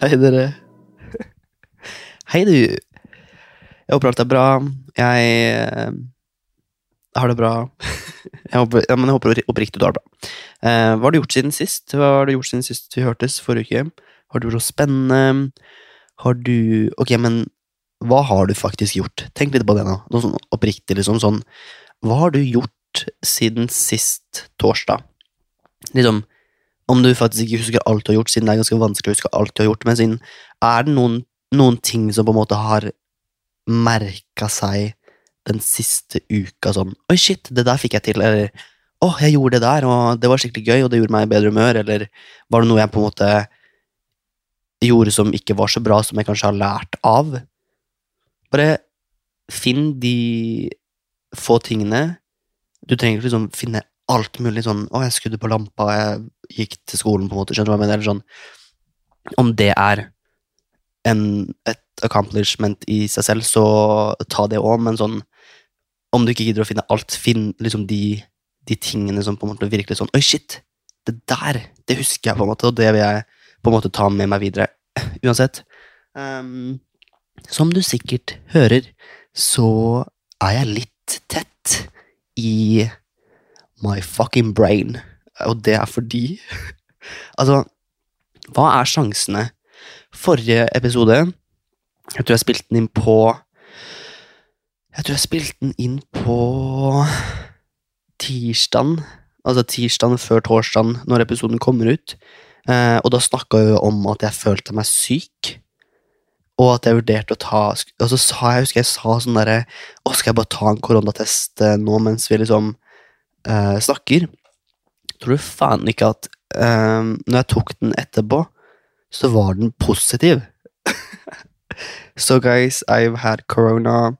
Hei dere. Hei du. Jeg håper alt bra. Jeg har det bra. Jeg håper oppriktig du har det bra. Hva har du gjort siden sist? Hva har du gjort siden sist vi hørtes forrige uke? Har du gjort noe spennende? Har du... Ok, men hva har du faktisk gjort? Tenk litt på det nå. Noe sånn oppriktig, liksom sånn. Hva har du gjort siden sist torsdag? Liksom... Om du faktisk ikke husker alt du har gjort, siden det ganske vanskelig å huske alt du har gjort, men siden det noen ting som på en måte har merket seg den siste uka sånn, oi shit, det der fikk jeg til, eller jeg gjorde det der, og det var skikkelig gøy, og det gjorde meg i bedre humør, eller var det noe jeg på en måte gjorde som ikke var så bra, som jeg kanskje har lært av? Bare finn de få tingene, du trenger ikke liksom finne alt mulig sånn, jeg skudde på lampa, jeg gikk til skolen på en måte, skjønner du hva jeg mener, eller sånn, om det et accomplishment i seg selv, så ta det også, men sånn, om du ikke gidder å finne alt, finn liksom de tingene som på en måte virkelig sånn, oi shit, det der, det husker jeg på en måte, og det vil jeg på en måte ta med meg videre, uansett. Som du sikkert hører, så jeg litt tett i... my fucking brain. Og det fordi... altså, hva sjansene? Forrige episode, jeg tror jeg spilte den inn på... tirsdagen. Altså tirsdagen før torsdagen, når episoden kommer ut. Og da snakket jeg om at jeg følte meg syk. Og at jeg vurderte å ta... Og så sa jeg, husker jeg sa sånn der... skal jeg bare ta en koronatest nå, mens vi liksom... snakker. Tror du faen ikke at når jeg tok den etterpå, så var den positiv. So guys, I've had corona.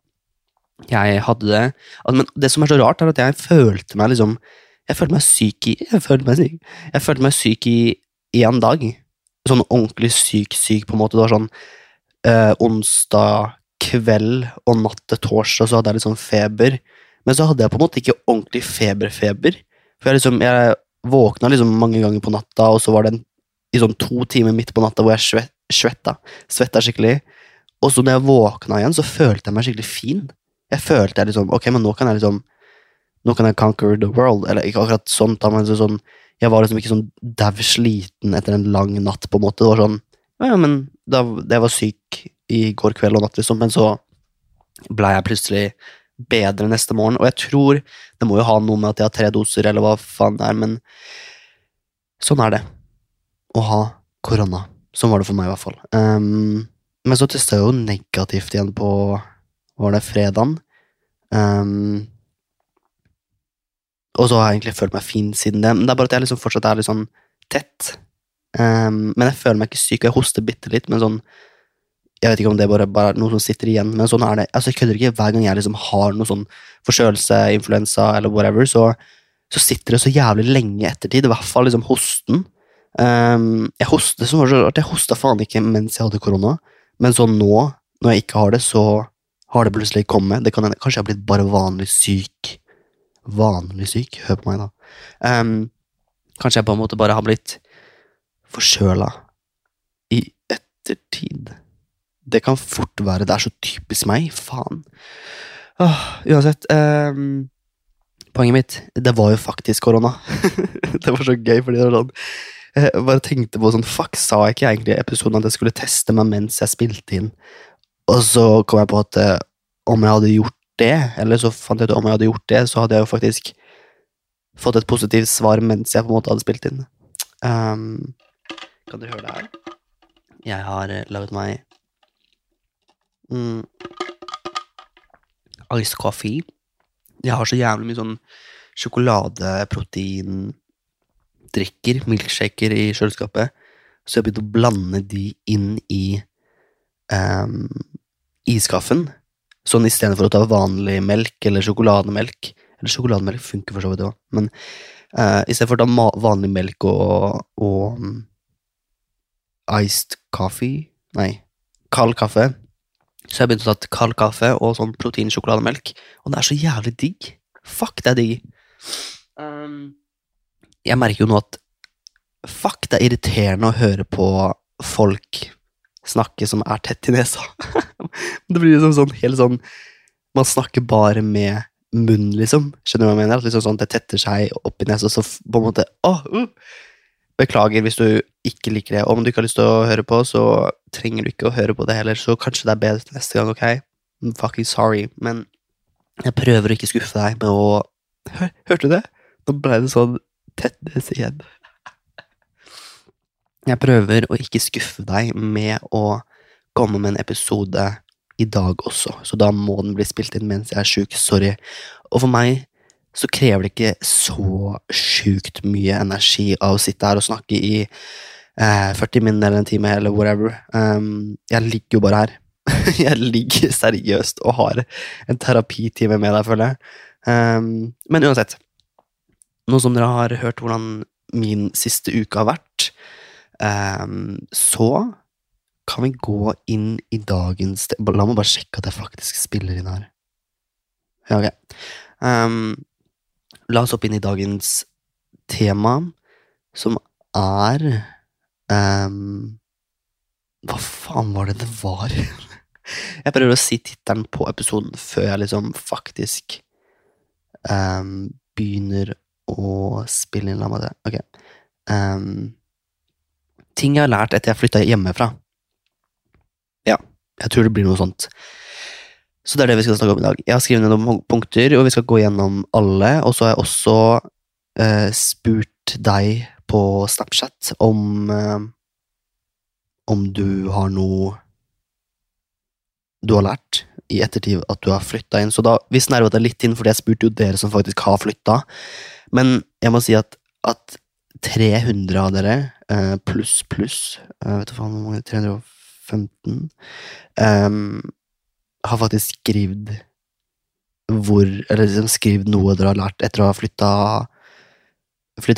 Jeg hadde det. Men det som så rart at jeg følte meg liksom, jeg følte meg syk i en dag. Sånn ordentlig syk på en måte. Det var sånn onsdag kveld og natt til torsdag, så hadde jeg litt sånn feber. Men så hadde jeg på en måte ikke ordentlig feber. For jeg våkna liksom mange ganger på natta, og så var det liksom 2 timer midt på natta hvor jeg svetta skikkelig. Og så når jeg våkna igjen, så følte jeg meg skikkelig fin. Jeg følte jeg liksom, men nå kan jeg conquer the world. Eller ikke akkurat sånt, men sånn, jeg var liksom ikke sånn sliten etter en lang natt på en måte. Det var sånn, men da jeg var syk i går kveld og natt liksom, men så ble jeg plutselig... bedre neste morgen, og jeg tror det må jo ha noe med at jeg har 3 doser eller hva faen det men sånn det å ha korona, sånn var det for meg i hvert fall men så testet jeg jo negativt igjen på var det fredagen og så har jeg egentlig følt meg fin siden det, men det bare at jeg liksom fortsatt litt sånn tett men jeg føler meg ikke syk, og jeg hoster bitte litt, men sånn jeg vet ikke om det bare noe som sitter igjen, men sånn det. Altså, jeg kødder ikke, hver gang jeg liksom har noe sånn forkjølelse, influensa eller whatever, så sitter det så jævlig lenge ettertid, i hvert fall liksom hosten. Jeg hostet, så var det så rart, jeg hostet faen ikke mens jeg hadde korona, men så nå, når jeg ikke har det, så har det plutselig kommet. Det kan, kanskje jeg har blitt bare vanlig syk, hør på meg da. Kanskje jeg på en måte bare har blitt forkjølet i ettertid. Det kan fort være, det så typisk meg, faen. Uansett, poenget mitt, det var jo faktisk korona. Det var så gøy, fordi det var sånn, jeg bare tenkte på sånn, fuck, sa jeg ikke egentlig i episoden at jeg skulle teste meg mens jeg spilte inn? Og så kom jeg på at om jeg hadde gjort det, eller så fant jeg ut om jeg hadde gjort det, så hadde jeg jo faktisk fått et positivt svar mens jeg på en måte hadde spilt inn. Kan dere høre det her? jeg har laget meg iced coffee. Jeg har så jævlig mye sånn sjokoladeproteindrikker, milkshaker I kjøleskapet, så jeg begynte å blande de inn I iskaffen. Sånn I stedet for å ta vanlig melk eller sjokolademelk, funker for så vidt det også, men I stedet for å ta vanlig melk og iced coffee, kald kaffe, så jeg begynte å ta kald kaffe og sånn proteinsjokolademelk, og det så jævlig digg. Fuck, det digg. Jeg merker jo nå at fuck, det irriterende å høre på folk snakke som tett I nesa. Det blir liksom sånn, helt sånn, man snakker bare med munn, liksom. Skjønner du hva jeg mener? At liksom sånn, det tetter seg opp I nesa, så på en måte, beklager hvis du ikke liker det. Om du ikke har lyst til å høre på, så trenger du ikke å høre på det heller, så kanskje det bedre neste gang, ok? I'm fucking sorry, men jeg prøver å ikke skuffe deg med å... Hørte du det? Nå ble det sånn tett nese igjen. Jeg prøver å ikke skuffe deg med å komme med en episode I dag også, så da må den bli spilt inn mens jeg syk, sorry. Og for meg så krever det ikke så sykt mye energi av å sitte her og snakke I 40 minutter eller en time eller whatever. Jeg ligger jo bare her. Jeg ligger seriøst og har en terapitime med deg, føler jeg. Men uansett, nå som dere har hørt hvordan min siste uke har vært, så kan vi gå inn I dagens... La meg bare sjekke at jeg faktisk spiller inn her. Ja, ok. La oss opp inn I dagens tema, som hva faen var det det var? Jeg prøver å si tittelen på episoden før jeg liksom faktisk begynner å spille inn. La meg det. Ok. Ting jeg har lært etter jeg flyttet hjemmefra. Ja, jeg tror det blir noe sånt. Så det det vi skal snakke om I dag. Jeg har skrivet ned noen punkter, og vi skal gå gjennom alle, og så har jeg også spurt deg på Snapchat om du har noe du har lært I ettertid at du har flyttet inn. Så da, vi snervet det litt inn, for jeg spurte jo dere som faktisk har flyttet. Men jeg må si at 300 av dere, pluss, vet du faen hvor mange, 315, har faktisk skrevet noe dere har lært etter å ha flyttet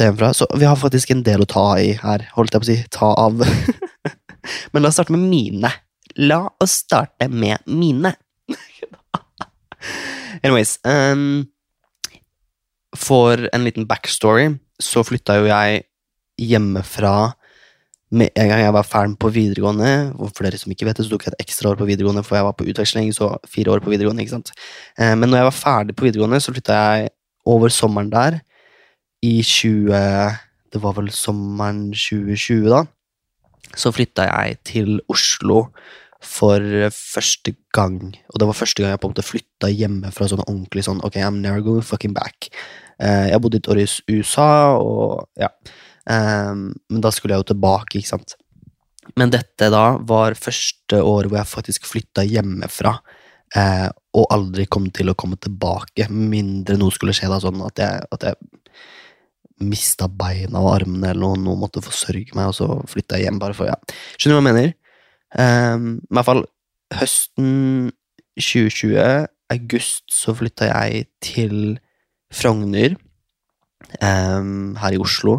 hjemmefra. Så vi har faktisk en del å ta I her, holdt jeg på å si, ta av. Men la oss starte med mine. Anyways, for en liten backstory, så flyttet jo jeg hjemmefra med en gang jeg var ferdig på videregående, og for dere som ikke vet det, så tok jeg et ekstra år på videregående, for jeg var på utveksling, så 4 år på videregående, ikke sant? Men når jeg var ferdig på videregående, så flyttet jeg over sommeren der, det var vel sommeren 2020 da, så flyttet jeg til Oslo for første gang, og det var første gang jeg på en måte flyttet hjemmefra sånn ordentlig sånn, ok, I'm never going fucking back. Jeg bodde I et år I USA, og ja, men da skulle jeg jo tilbake, ikke sant? Men dette da var første år hvor jeg faktisk flyttet hjemmefra, og aldri kom til å komme tilbake, mindre noe skulle skje da sånn at jeg mistet beina og armene eller noe måtte forsørge meg, og så flyttet jeg hjem bare for, ja. Skjønner du hva jeg mener? I hvert fall, høsten 2020, august, så flyttet jeg til Frogner, her I Oslo,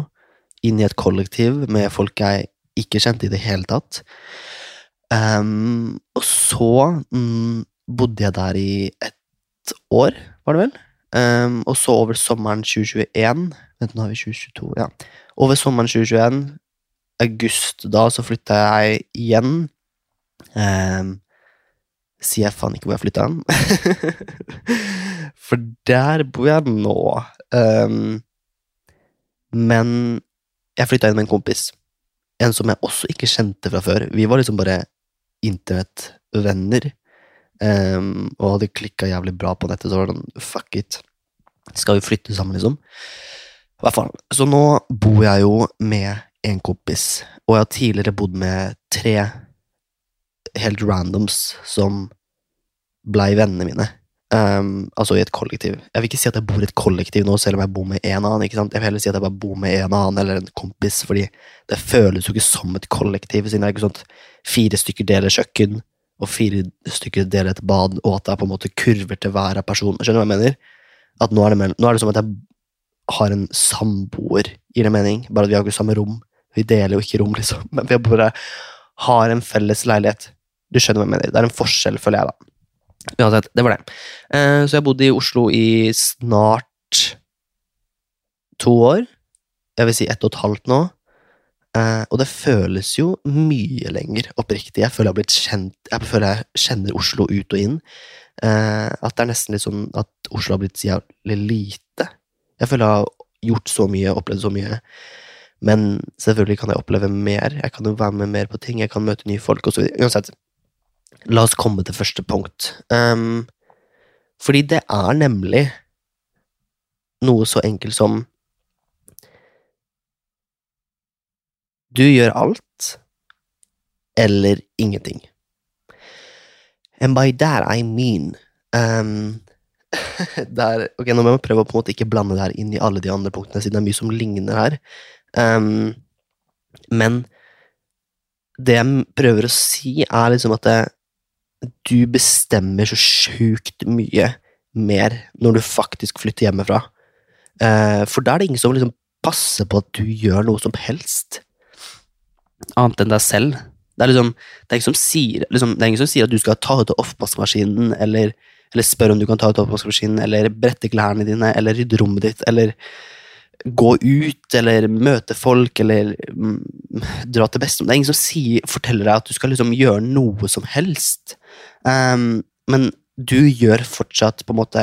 inn I et kollektiv med folk jeg ikke kjente I det hele tatt. Og så bodde jeg der I et år, var det vel? Og så over sommeren 2021, vent, nå har vi 2022, ja. Over sommeren 2021, august da, så flyttet jeg igjen. Sier jeg faen ikke hvor jeg flyttet hen. For der bor jeg nå. Men jeg flyttet inn med en kompis. En som jeg også ikke kjente fra før. Vi var liksom bare internettvenner. Og hadde klikket jævlig bra på nettet, så var det sånn, fuck it, skal vi flytte sammen liksom? I hvert fall, så nå bor jeg jo med en kompis. Og jeg har tidligere bodd med 3 helt randoms som blei vennene mine. Altså I et kollektiv. Jeg vil ikke si at jeg bor I et kollektiv nå, selv om jeg bor med en annen, ikke sant? Jeg vil heller si at jeg bare bor med en annen eller en kompis, fordi det føles jo ikke som et kollektiv, siden det ikke sånn 4 stykker deler kjøkken, og 4 stykker deler et bad, og at det på en måte kurver til hver person. Skjønner du hva jeg mener? At nå er det som at jeg har en samboer, gir det mening, bare at vi har ikke samme rom. Vi deler jo ikke rom, liksom, men vi bare har en felles leilighet. Du skjønner hva jeg mener. Det en forskjell, føler jeg da. Uansett, det var det. Så jeg bodde I Oslo I snart 2 år. Jeg vil si 1,5 nå. Og det føles jo mye lenger oppriktig. Jeg føler jeg har blitt kjent. Jeg føler jeg kjenner Oslo ut og inn. At det nesten litt sånn at Oslo har blitt så jævlig lite. Jeg føler jeg har gjort så mye, opplevd så mye. Men selvfølgelig kan jeg oppleve mer. Jeg kan jo være med mer på ting. Jeg kan møte nye folk og så videre. Uansett, la oss komme til første punkt. Fordi det nemlig noe så enkelt som du gjør alt eller ingenting. And by that I mean nå må jeg prøve å på en måte ikke blande det her inn I alle de andre punktene, siden det mye som ligner her. Men det jeg prøver å si liksom at du bestemmer så sjukt mye mer når du faktisk flytter hjemmefra. For da det ingen som liksom passer på at du gjør noe som helst. Annet enn deg selv. Det er ingen som sier at du skal ta ut av oppvaskmaskinen, eller spørre om du kan ta ut av oppvaskmaskinen, eller brette klærne dine, eller rydde rommet ditt, eller gå ut, eller møte folk, eller dra til best. Det ingen som forteller deg at du skal liksom gjøre noe som helst. Men du gjør fortsatt på en måte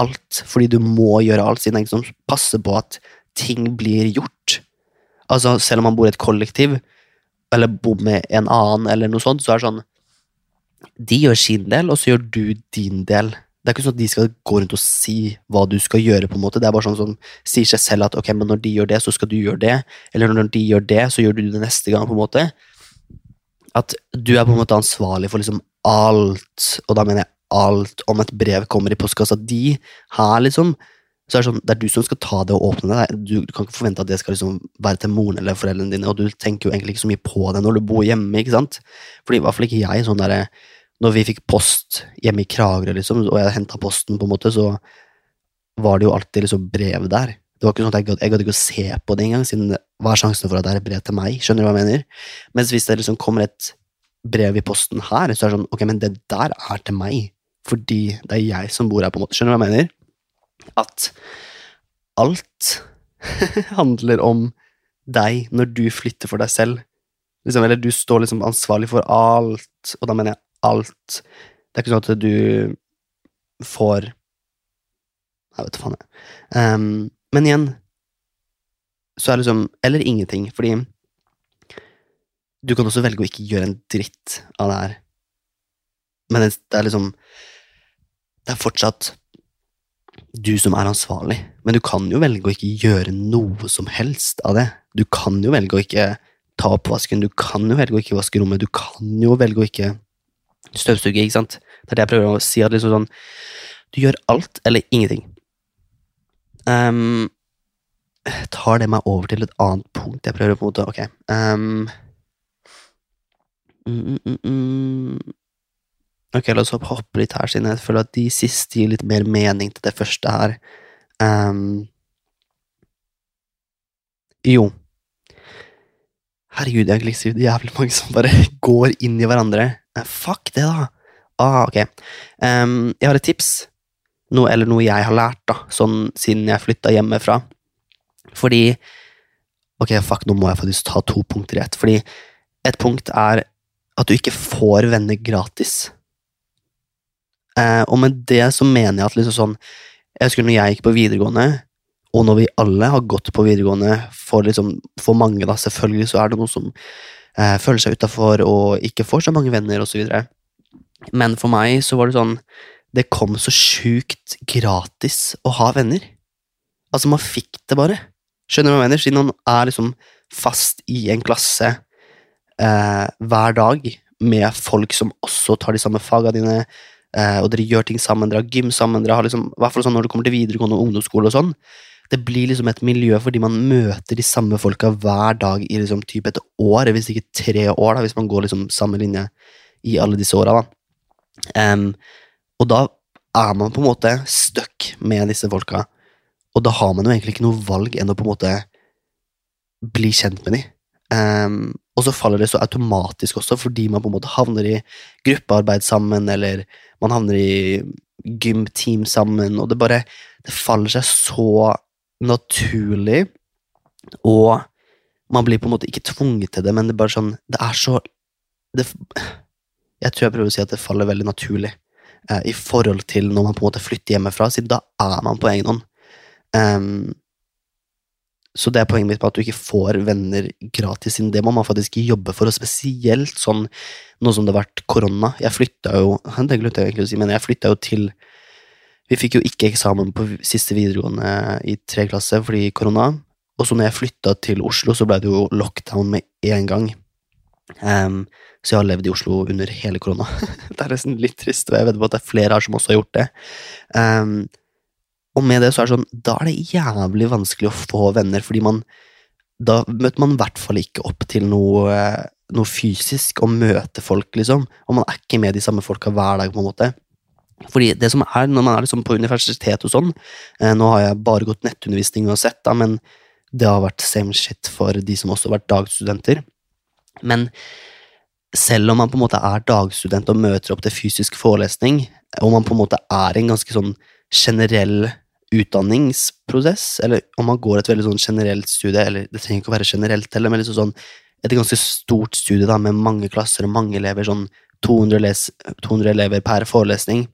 alt, fordi du må gjøre alt, siden det ingen som passer på at ting blir gjort. Altså, selv om man bor I et kollektiv, eller bor med en annen, eller noe sånt, så det sånn, de gjør sin del, og så gjør du din del. Det ikke sånn at de skal gå rundt og si hva du skal gjøre på en måte, det bare sånn som sier seg selv at ok, men når de gjør det, så skal du gjøre det, eller når de gjør det, så gjør du det neste gang på en måte. At du på en måte ansvarlig for liksom alt, og da mener jeg alt, om et brev kommer I postkassa di her liksom, så det sånn, det du som skal ta det og åpne det, du kan ikke forvente at det skal liksom være til moren eller foreldrene dine, og du tenker jo egentlig ikke så mye på det når du bor hjemme, ikke sant? Fordi I hvert fall ikke jeg sånn der, når vi fikk post hjemme I Kragerø, liksom, og jeg hentet posten på en måte, så var det jo alltid liksom brev der. Det var ikke sånn at jeg gadd ikke å se på det engang, siden hva sjansen for at det brev til meg? Skjønner du hva jeg mener? Mens hvis det liksom kommer et brev I posten her, så det sånn, ok, men det der til meg, fordi det jeg som bor her på en måte. Skjønner du hva jeg mener? At alt handler om deg når du flytter for deg selv. Liksom, eller du står liksom ansvarlig for alt, og da mener jeg alt. Det ikke sånn at du får jeg vet faen jeg men igjen så det liksom, eller ingenting fordi du kan også velge å ikke gjøre en dritt av det her men det liksom det fortsatt du som ansvarlig, men du kan jo velge å ikke gjøre noe som helst av det, du kan jo velge å ikke ta opp vasken, du kan jo velge å ikke vaske rommet, du kan jo velge å ikke støvsuge, ikke sant? Det det jeg prøver å si, at liksom sånn, du gjør alt eller ingenting. Tar det meg over til et annet punkt, jeg prøver på en måte, ok. Ok, la oss hoppe litt her, siden jeg føler at de siste gir litt mer mening til det første her. Jo. Herregud, jeg har liksom jævlig mange som bare går inn I hverandre. Fuck det da. Ok. Jeg har et tips. Noe eller noe jeg har lært da, sånn siden jeg flyttet hjemmefra. Fordi, ok, fuck, nå må jeg faktisk ta 2 punkter I ett. Fordi et punkt at du ikke får venner gratis. Og med det så mener jeg at liksom sånn, jeg husker når jeg gikk på videregående, og når vi alle har gått på videregående, for mange da, selvfølgelig så det noen som føler seg utenfor, og ikke får så mange venner, og så videre. Men for meg så var det sånn, det kom så sjukt gratis å ha venner. Altså man fikk det bare. Skjønner du hva jeg mener? Siden man liksom fast I en klasse hver dag med folk som også tar de samme fagene dine, og dere gjør ting sammen, dere har gym sammen, dere har liksom, I hvert fall sånn når du kommer til videregående og ungdomsskole og sånn, det blir liksom et miljø fordi man møter de samme folka hver dag I liksom typ et år, hvis ikke 3 år da, hvis man går liksom samme linje I alle disse årene da. Og da man på en måte støkk med disse folka, og da har man jo egentlig ikke noe valg enn å på en måte bli kjent med dem. Og så faller det så automatisk også, fordi man på en måte havner I gruppearbeid sammen, eller man havner I gymteam sammen, og det bare, det faller seg så naturlig, og man blir på en måte ikke tvunget til det, men det bare sånn, det så, det, jeg tror jeg prøver å si at det faller veldig naturlig, I forhold til når man på en måte flytter hjemmefra, siden da man på egen hånd. Så det poenget mitt på at du ikke får venner gratis, det må man faktisk jobbe for, og spesielt sånn, nå som det har vært korona, jeg flyttet jo til, vi fikk jo ikke eksamen på siste videregående I 3. klasse fordi korona, og så når jeg flyttet til Oslo, så ble det jo lockdown med en gang, så jeg har levd I Oslo under hele korona, det nesten litt trist, og jeg vet på at det flere her som også har gjort det, og med det så det sånn, da det jævlig vanskelig å få venner, fordi man, da møter man I hvert fall ikke opp til noe fysisk, og møter folk liksom, og man ikke med de samme folka hver dag på en måte. Fordi det som når man liksom på universitet og sånn, nå har jeg bare gått nettundervisning og sett da, men det har vært same shit for de som også har vært dagstudenter. Men selv om man på en måte dagstudent og møter opp til fysisk forelesning, og man på en måte en ganske sånn generell utdanningsprosess, eller om man går et veldig sånn generelt studie, eller det trenger ikke å være generelt, eller men liksom sånn, et ganske stort studie da, med mange klasser og mange elever, sånn 200 elever per forelesning,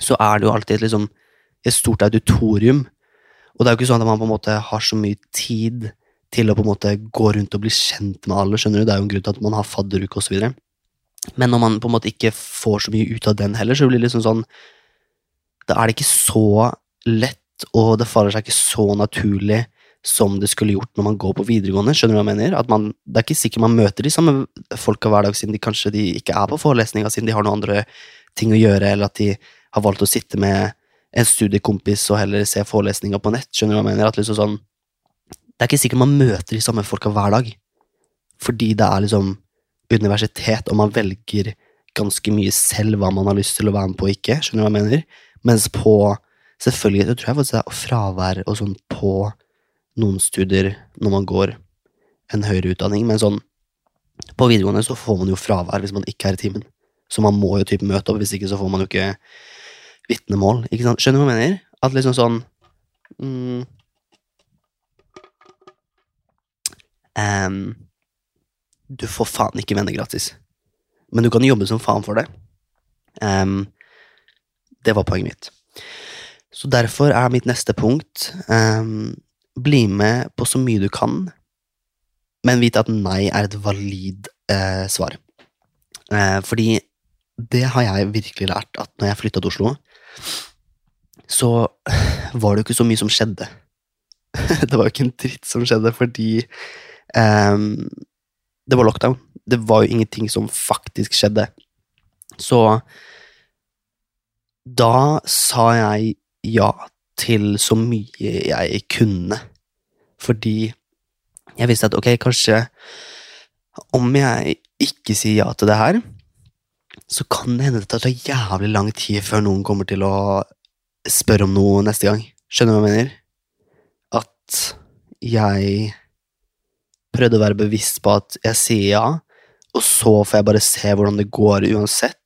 så det jo alltid liksom et stort auditorium, og det jo ikke sånn at man på en måte har så mye tid til å på en måte gå rundt og bli kjent med alle, skjønner du, det jo en grunn til at man har fadderuke og så videre, men når man på en måte ikke får så mye ut av den heller, så blir det liksom sånn, da det ikke så lett, og det faller seg ikke så naturlig som det skulle gjort når man går på videregående, skjønner du hva jeg mener? At man, det ikke sikkert man møter de samme folk av hverdag, siden de kanskje de ikke på forelesninger, siden de har noen andre ting å gjøre, eller at de har valgt å sitte med en studiekompis og heller se forelesninger på nett, skjønner du hva jeg mener? At liksom sånn, det ikke sikkert man møter de samme folk av hverdag, fordi det liksom universitet, og man velger ganske mye selv hva man har lyst til å være med på og ikke, skjønner du hva jeg mener? Mens på, selvfølgelig, det tror jeg faktisk fravær og sånn på noen studier når man går en høyere utdanning, men sånn, på videregående så får man jo fravær hvis man ikke I timen, så man må jo typ møte opp, hvis ikke så får man jo ikke vittnemål, ikke sant? Skjønner du hva jeg mener? At liksom sånn, du får faen ikke venner gratis, men du kan jobbe som faen for det. Det var poenget mitt. Så derfor mitt neste punkt, bli med på så mye du kan, men vite at nei et valid svar. Fordi det har jeg virkelig lært, at når jeg flyttet til Oslo, så var det jo ikke så mye som skjedde. Det var jo ikke en dritt som skjedde, fordi det var lockdown. Det var jo ingenting som faktisk skjedde. Så da sa jeg ja til så mye jeg kunne, fordi jeg visste at ok, kanskje om jeg ikke sier ja til det her, så kan det hende at det tar jævlig lang tid før noen kommer til å spørre om noe neste gang. Skjønner du hva jeg mener? At jeg prøvde å være bevisst på at jeg sier ja, og så får jeg bare se hvordan det går uansett.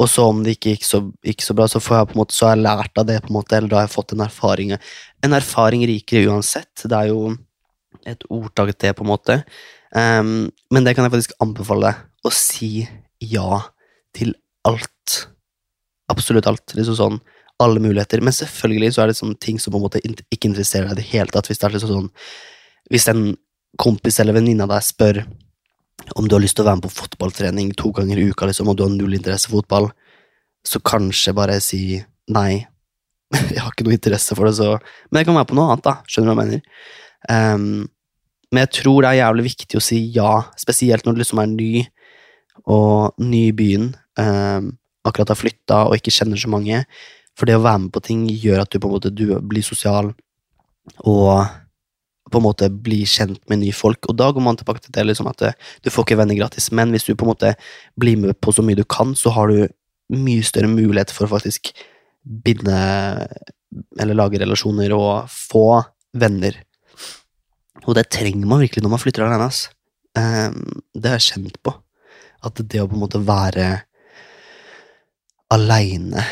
Og så om det ikke gikk så bra, så får jeg på en måte, så har jeg lært av det på en måte, eller da har jeg fått en erfaring. En erfaring rikere uansett, det jo et ordtak det på en måte. Men det kan jeg faktisk anbefale, å si ja til alt. Absolutt alt, liksom sånn, alle muligheter. Men selvfølgelig så det sånne ting som på en måte ikke interesserer deg I det hele tatt, hvis det liksom sånn, hvis en kompis eller venninne av deg spør, om du har lyst til å være med på fotballtrening 2 ganger I uka liksom, og du har null interesse for fotball, så kanskje bare si nei, jeg har ikke noe interesse for det, så, men jeg kan være på noe annet da, skjønner du hva jeg mener? Men jeg tror det jævlig viktig å si ja, spesielt når du liksom ny og ny I byen, akkurat har flyttet og ikke kjenner så mange, for det å være med på ting gjør at du på en måte du blir sosial og på en måte blir kjent med nye folk, og da går man tilbake til det liksom at du får ikke venner gratis, men hvis du på en måte blir med på så mye du kan, så har du mye større mulighet for å faktisk binde eller lage relasjoner og få venner. Og det trenger man virkelig når man flytter alene, ass. Det har jeg kjent på. At det å på en måte være alene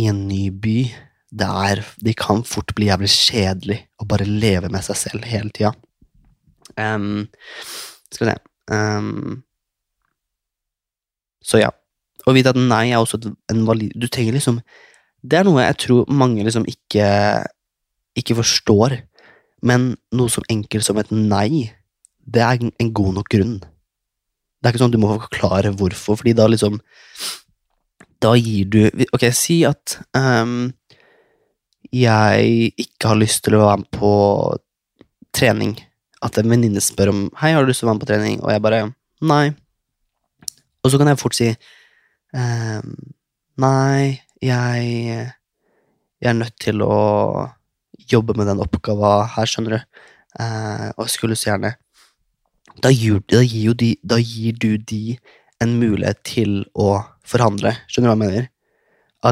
I en ny by, det kan fort bli jævlig kjedelig å bare leve med seg selv hele tiden. Skal vi se. Så ja. Og vite at nei også en valid... Du trenger liksom... Det noe jeg tror mange liksom ikke forstår, men noe som enkelt som et nei, det en god nok grunn. Det ikke sånn at du må forklare hvorfor, fordi da liksom... Da gir du... Ok, si at jeg ikke har lyst til å være med på trening. At en venninne spør om, hei, har du lyst til å være med på trening? Og jeg bare, nei. Og så kan jeg fort si, nei... Jeg nødt til å jobbe med den oppgaven her, skjønner du. Og skulle så gjerne. Da gir du de en mulighet til å forhandle, skjønner du hva jeg mener?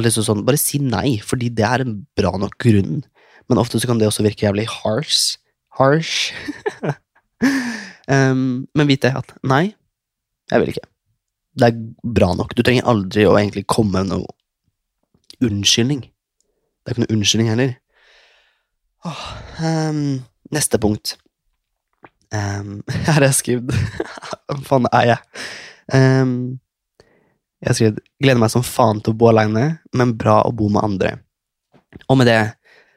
Liksom sånn, bare si nei, fordi det en bra nok grunn. Men ofte så kan det også virke jævlig harsh. Men vite at nei, jeg vil ikke. Det bra nok. Du trenger aldri å egentlig komme med noe unnskyldning. Det ikke noe unnskyldning heller. Neste punkt. Her har jeg skrevet. Hva faen jeg? Jeg har skrevet, gleder meg som faen til å bo alene, men bra å bo med andre. Og med det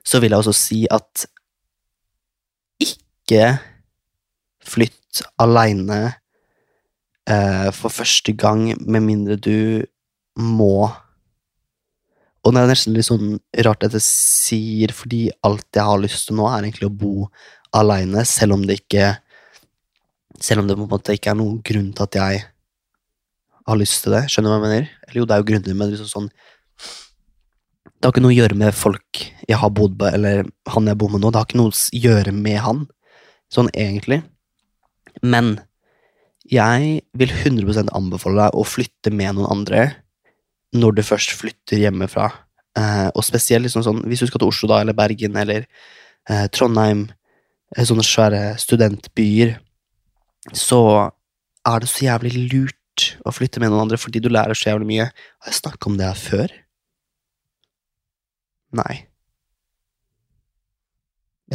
så vil jeg også si at ikke flytt alene for første gang, med mindre du må. Og det nesten litt sånn rart at jeg sier, fordi alt jeg har lyst til nå egentlig å bo alene, selv om det på en måte ikke noen grunn til at jeg har lyst til det. Skjønner du hva jeg mener? Eller jo, det jo grunner, men liksom sånn, det har ikke noe å gjøre med folk jeg har bodd med, eller han jeg bor med nå. Det har ikke noe å gjøre med han, sånn egentlig. Men jeg vil 100% anbefale deg å flytte med noen andre, når du først flytter hjemmefra. Og spesielt liksom sånn, hvis du skal til Oslo da, eller Bergen, eller Trondheim, sånne svære studentbyer, så det så jævlig lurt å flytte med noen andre, fordi du lærer så jævlig mye. Har jeg snakket om det her før? Nei.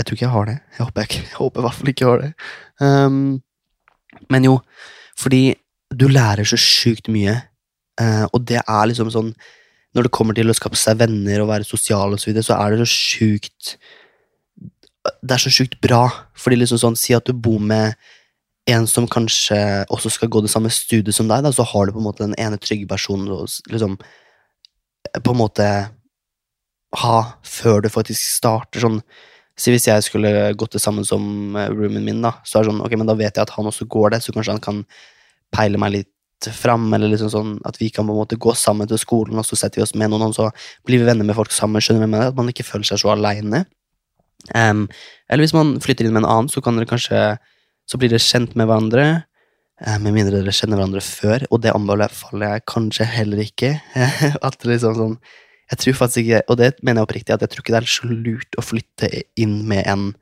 Jeg tror ikke jeg har det. Jeg håper i hvert fall ikke jeg har det. Men jo, fordi du lærer så sykt mye, og det liksom sånn, når det kommer til å skape seg venner og være sosial og så videre, så det så sykt, det så sykt bra, fordi liksom sånn, si at du bor med en som kanskje også skal gå det samme studiet som deg da, så har du på en måte den ene trygge personen å liksom på en måte ha før du faktisk starter sånn, si hvis jeg skulle gått det samme som roomien min da, så det sånn, ok, men da vet jeg at han også går det, så kanskje han kan peile meg litt fram, eller liksom sånn, at vi kan på en måte gå sammen til skolen, og så setter vi oss med noen, og så blir vi venner med folk sammen, skjønner vi med det, at man ikke føler seg så alene. Eller hvis man flytter inn med en annen, så kan dere kanskje, så blir dere kjent med hverandre, med mindre dere kjenner hverandre før, og det anbefaler jeg kanskje heller ikke, at det liksom sånn, jeg tror faktisk ikke, og det mener jeg oppriktig, at jeg tror ikke det så lurt å flytte inn med en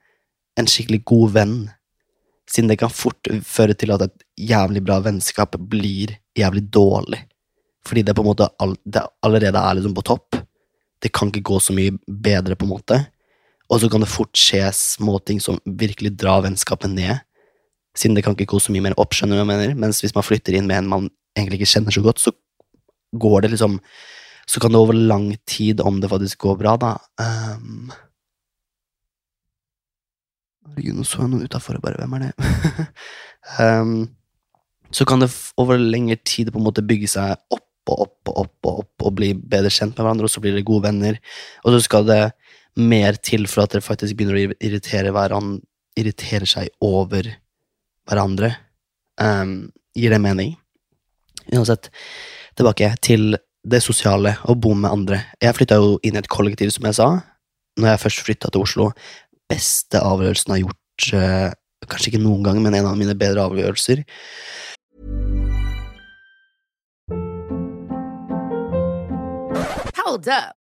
skikkelig god venn, siden det kan fort føre til at et jævlig bra vennskap blir jævlig dårlig. Fordi det på en måte det allerede liksom på topp. Det kan ikke gå så mye bedre på en måte. Og så kan det fort skje små ting som virkelig drar vennskapet ned, siden det kan ikke gå så mye mer opp, skjønner du hva jeg mener? Mens hvis man flytter inn med en man egentlig ikke kjenner så godt, så går det liksom, så kan det over lang tid, om det faktisk går bra da, nå så jeg noen utenfor og bare, hvem det? Så kan det over lengre tid på en måte bygge seg opp og opp og opp og opp og bli bedre kjent med hverandre, og så blir det gode venner, og så skal det mer til for at dere faktisk begynner å irritere hverandre irriterer seg over hverandre. Gir det mening? Uansett, tilbake til det sosiale og bo med andre. Jeg flyttet jo inn I et kollektiv, som jeg sa, når jeg først flyttet til Oslo. Beste avgjørelsen jeg har gjort, kanskje ikke noen gang, men en av mine bedre avgjørelser. Hold up.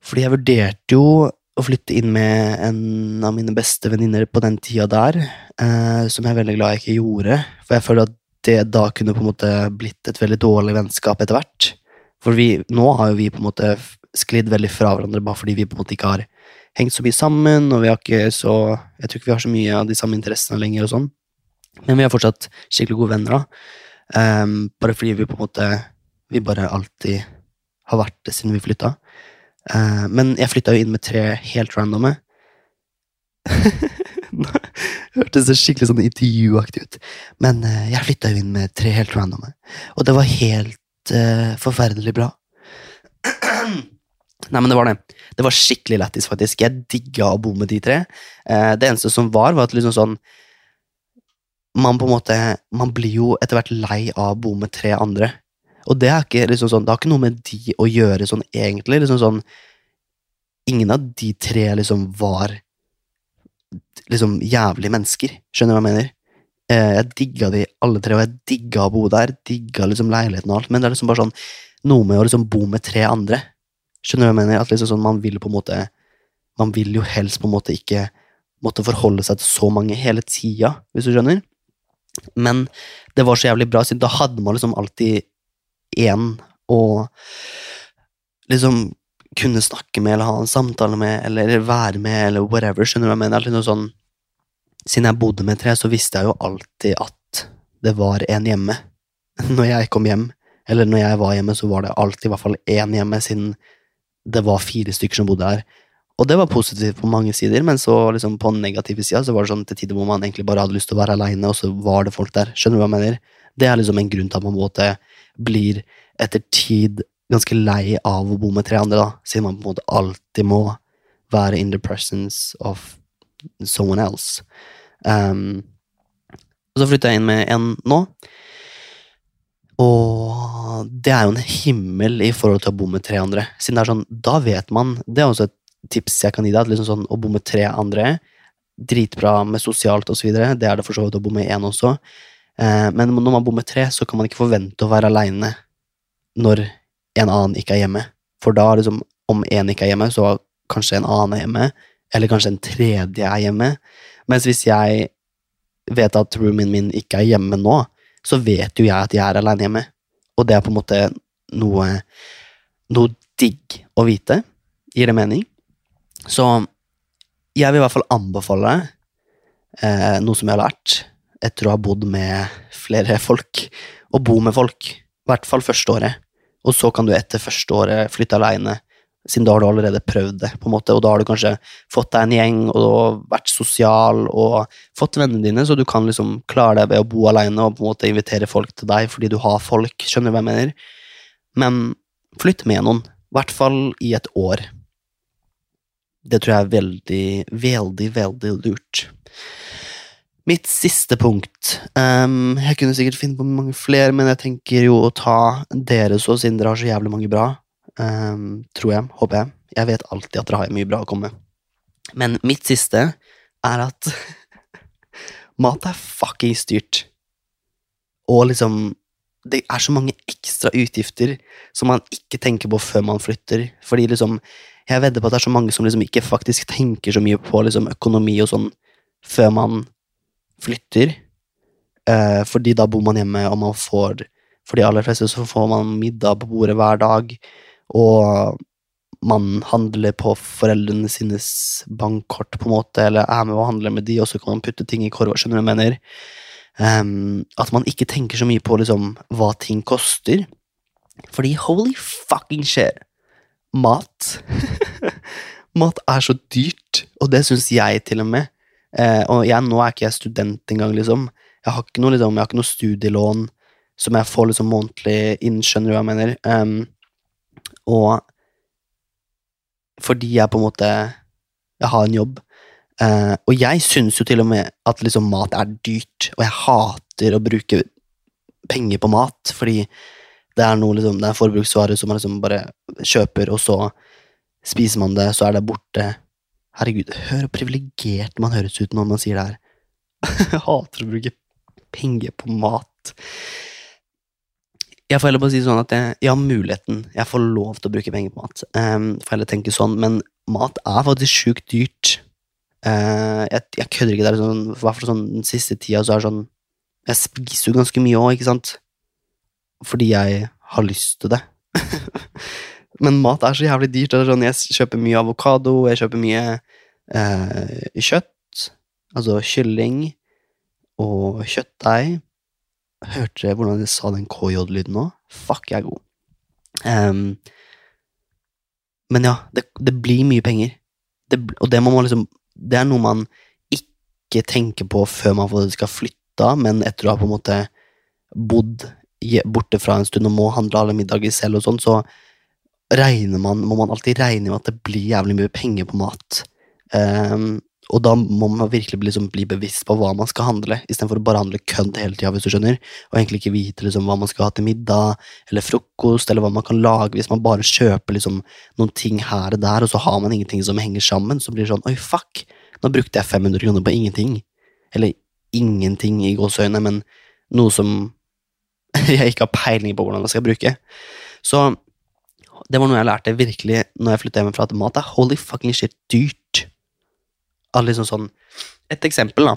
Fordi jeg vurderte jo å flytte inn med en av mine beste veninner på den tida der, som jeg veldig glad jeg ikke gjorde, for jeg føler at det da kunne på en måte blitt et veldig dårlig vennskap etter hvert. For nå har jo vi på en måte sklidd veldig fra hverandre, bare fordi vi på en måte ikke har hengt så mye sammen, og vi har ikke så, jeg tror ikke vi har så mye av de samme interessene lenger og sånn. Men vi har fortsatt skikkelig gode venner da, bare fordi vi på en måte, vi bare alltid har vært det siden vi flyttet. Men jeg flyttet jo inn med 3 helt randome. Hørte så skikkelig sånn intervjuaktig ut. Men jeg flyttet jo inn med 3 helt randome. Og det var helt forferdelig bra. Nei, men det var det. Det var skikkelig lættis faktisk. Jeg digget å bo med de 3. Det eneste som var at liksom sånn, man på en måte, man blir jo etter hvert lei av å bo med 3 andre. Og det har ikke, liksom sånn, det har ikke noe med de å gjøre sånn egentlig, liksom sånn, ingen av de 3 liksom var liksom jævlig mennesker, skjønner du hva jeg mener? Jeg digget de alle 3, og jeg digget å bo der, digget liksom leiligheten og alt, men det liksom bare sånn, noe med å liksom bo med 3 andre, skjønner du hva jeg mener? At liksom sånn, man vil på en måte, man vil jo helst på en måte ikke måtte forholde seg til så mange hele tiden, hvis du skjønner. Men det var så jævlig bra, siden da hadde man liksom alltid en og liksom kunne snakke med eller ha en samtale med eller være med eller whatever, skjønner du hva jeg mener? Alltid noe sånn, siden jeg bodde med 3 så visste jeg jo alltid at det var en hjemme når jeg kom hjem, eller når jeg var hjemme så var det alltid I hvert fall en hjemme siden det var 4 stykker som bodde her, og det var positivt på mange sider, men så liksom på negative sider så var det sånn til tider hvor man egentlig bare hadde lyst til å være alene, og så var det folk der, skjønner du hva jeg mener? Det liksom en grunn til at man måtte blir etter tid ganske lei av å bo med 3 andre da, siden man på en måte alltid må være in the presence of someone else. Og så flyttet jeg inn med en nå, og det jo en himmel I forhold til å bo med 3 andre, siden det sånn, da vet man, det også et tips jeg kan gi deg, at liksom sånn, å bo med 3 andre, dritbra med sosialt og så videre, det det for så vidt å bo med en også, men når man bor med 3 så kan man ikke forvente å være alene når en annen ikke hjemme, for da liksom, om en ikke hjemme så kanskje en annen hjemme eller kanskje en tredje hjemme, mens hvis jeg vet at roomien min ikke hjemme nå, så vet jo jeg at jeg alene hjemme, og det på en måte noe digg å vite, gir det mening. Så jeg vil I hvert fall anbefale noe som jeg har lært etter å ha bodd med flere folk, og bo med folk, I hvert fall første året, og så kan du etter første året flytte alene, siden da har du allerede prøvd det, på en måte, og da har du kanskje fått deg en gjeng, og vært sosial, og fått vennene dine, så du kan liksom klare deg ved å bo alene, og på en måte invitere folk til deg, fordi du har folk, skjønner du hva jeg mener? Men flytt med noen, I hvert fall I et år. Det tror jeg veldig, veldig, veldig lurt. Mitt siste punkt, jeg kunne sikkert finne på mange flere, men jeg tenker jo å ta dere så, siden dere har så jævlig mange bra, tror jeg, håper jeg. Jeg vet alltid at dere har mye bra å komme. Men mitt siste at mat fucking styrt. Og liksom, det så mange ekstra utgifter som man ikke tenker på før man flytter. Fordi liksom, jeg vedder på at det så mange som liksom ikke faktisk tenker så mye på liksom økonomi og sånn, før man flytter, fordi da bor man hjemme, og man får, for de aller fleste så får man middag på bordet hver dag, og man handler på foreldrene sines bankkort på en måte, eller med å handle med de, og så kan man putte ting I korva, skjønner du hva jeg mener? At man ikke tenker så mye på liksom, hva ting koster. Fordi holy fucking shit, mat. Mat så dyrt, og det synes jeg til og med. Og jeg, nå ikke jeg student engang, liksom. Jeg har ikke noe, liksom, jeg har ikke noe studielån som jeg får liksom månedlig inn, skjønner du hva jeg mener? Og fordi jeg på en måte jeg har en jobb og jeg synes jo til og med at liksom mat dyrt og jeg hater å bruke penger på mat fordi det noe liksom, det en forbruksvare som man liksom bare kjøper og så spiser man det så det borte herregud, hør hvor privilegert man høres ut når man sier det her jeg hater å bruke penger på mat Jeg får heller bare si sånn at jeg har muligheten. Jeg får lov til å bruke penger på mat. Får heller tenke sånn, men mat faktisk sjukt dyrt. Jeg kødder ikke der, sånn, I hvert fall sånn, den siste tida så sånn, jeg spiser jo ganske mye også, ikke sant? Fordi jeg har lyst til det. men mat så jævlig dyrt. Sånn, jeg kjøper mye avokado, jeg kjøper mye kjøtt, altså kylling og kjøttdeig. Hørte dere hvordan jeg sa den KJ-lyden nå? Fuck, jeg god. Men ja, det blir mye penger. Og det, må man liksom, det noe man ikke tenker på før man skal flytte, men etter å ha på en måte bodd borte fra en stund og må handle alle middager selv og sånn, så må man alltid regne med at det blir jævlig mye penger på mat. Og da må man virkelig bli bevisst på hva man skal handle, I stedet for å bare handle kødd hele tiden, hvis du skjønner, og egentlig ikke vite liksom, hva man skal ha til middag, eller frokost, eller hva man kan lage, hvis man bare kjøper liksom, noen ting her og der, og så har man ingenting som henger sammen, så blir det sånn, oi fuck, nå brukte jeg 500 kroner på ingenting, eller ingenting I gåsøgne, men noe som jeg ikke har peiling på hvordan jeg skal bruke. Så det var noe jeg lærte virkelig når jeg flyttet hjemmefra til mat, holy fucking shit, dyrt. Liksom sånn. Et eksempel da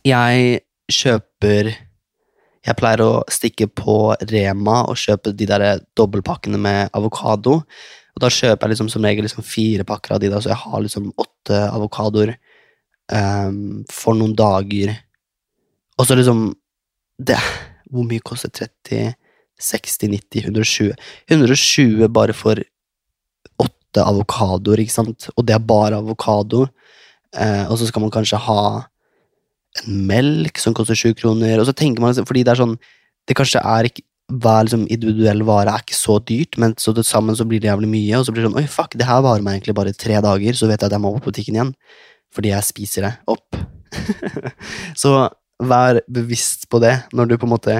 jeg pleier å stikke på Rema og kjøpe de der dobbeltpakkene med avokado og da kjøper jeg liksom, som regel liksom, 4 pakker av de da, så jeg har liksom 8 avokadoer for noen dager og så liksom det, hvor mye koster 30, 60, 90, 120 120 bare for 8 avokadoer, ikke sant? Og det bare avokadoer og så skal man kanskje ha en melk som koster 7 kroner og så tenker man, fordi det sånn det kanskje ikke, hver liksom, individuell vare ikke så dyrt, men så det sammen så blir det jævlig mye, og så blir det sånn, oi fuck, det her varer meg egentlig bare 3 dager, så vet jeg at jeg må opp på butikken igjen fordi jeg spiser det opp så vær bevisst på det, når du på en måte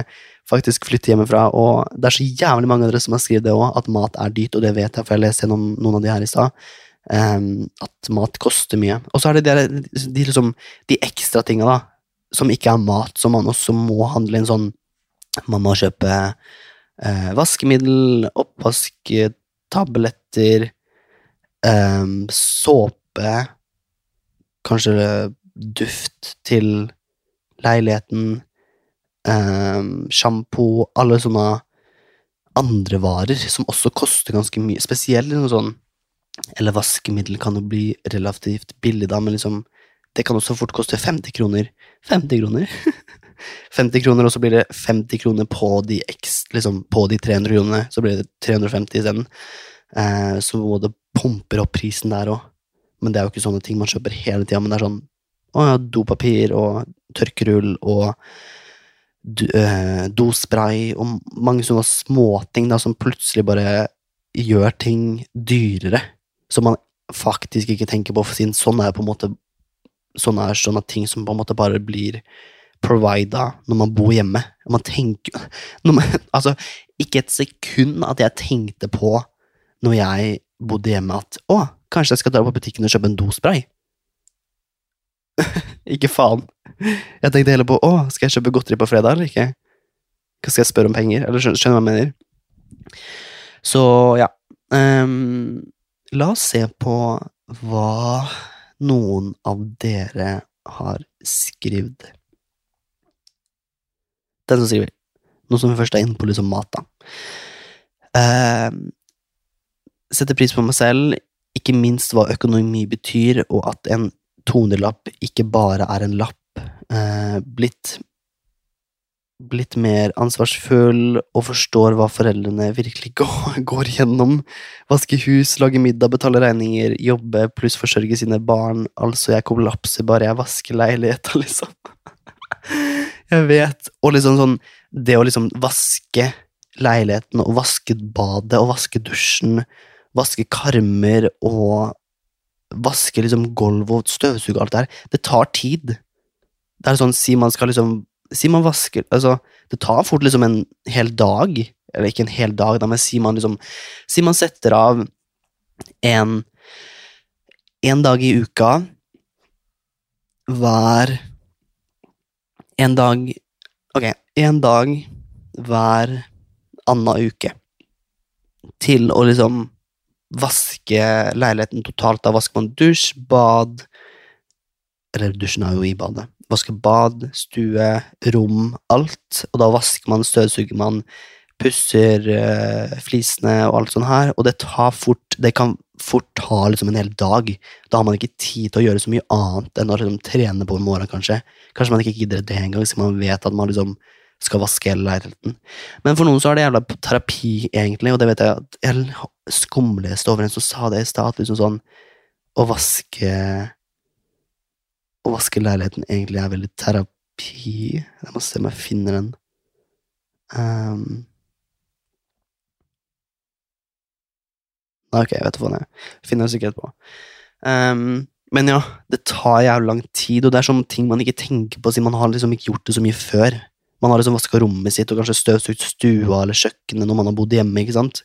faktisk flytter hjemmefra, og det så jævlig mange av dere som har skrivet det også, at mat dyrt, og det vet jeg, for jeg leste gjennom noen av de her I stad at mat koster mye og så det de ekstra tingene da, som ikke mat som man også må handle inn sånn man må kjøpe vaskemiddel, oppvask tabletter såpe kanskje duft til leiligheten shampoo, alle sånne andre varer som også koster ganske mye, spesielt noe sånn eller vaskemiddel kan jo bli relativt billig da, men liksom, det kan også fort koste 50 kroner. 50 kroner? 50 kroner, og så blir det 50 kroner på de, liksom, på de 300 kronene, så blir det 350 I stedet. Så det pumper opp prisen der også. Men det jo ikke sånne ting man kjøper hele tiden, men det sånn, dopapir og tørkerull og dospray, og mange sånne småting da, som plutselig bare gjør ting dyrere. Som man faktisk ikke tenker på, for siden sånn på en måte sånne ting som på en måte bare blir providet når man bor hjemme. Man tenker, altså ikke et sekund at jeg tenkte på når jeg bodde hjemme at, kanskje jeg skal dra på butikken og kjøpe en dospray. ikke faen. Jeg tenkte heller på, skal jeg kjøpe godteri på fredag eller ikke? Skal jeg spørre om penger? Eller skjønner hva jeg mener? Så ja, la oss se på hva noen av dere har skrivet. Den som skriver, nå som vi først inne på liksom mat da. setter pris på meg selv, ikke minst hva økonomi betyr, og at en tonelapp ikke bare en lapp, blitt mer ansvarsfull og forstår hva foreldrene virkelig går gjennom. Vaske hus, lage middag, betale regninger, jobbe, pluss forsørge sine barn. Altså, jeg kollapser bare jeg vasker leiligheten, liksom. Jeg vet. Og liksom sånn, det å liksom vaske leiligheten, og vaske badet, og vaske dusjen, vaske karmer, og vaske liksom golv og støvsuge, alt det her. Det tar tid. Det sånn, man vasker, altså, det tar fort liksom en hel dag, eller ikke en hel dag, da, men man setter av en dag i uka, hver en dag hver annen uke, til å liksom vaske leiligheten totalt. Da vasker man dusj, bad, eller dusjen jo i badet, vasker bad, stue, rom, alt, og da vasker man, støvsuger man, pusser flisene og alt sånt her, og det kan fort ta liksom en hel dag. Da har man ikke tid til å gjøre så mye annet enn å liksom trene på morgenen, kanskje man ikke gidder det en gang, så man vet at man liksom skal vaske hele leiligheten. Men for noen så det jævla terapi egentlig, og det vet jeg at jeg skumleste over en som sa det i stat, liksom sånn, å vaske leiligheten egentlig veldig terapi. Jeg må se om jeg finner den. Ok, jeg vet hva den er. Finner jeg sikkert på. Men ja, det tar jævlig lang tid, og det sånne ting man ikke tenker på, siden man har liksom ikke gjort det så mye før. Man har liksom vasket rommet sitt, og kanskje støvsugt stua eller kjøkkenet når man har bodd hjemme, ikke sant?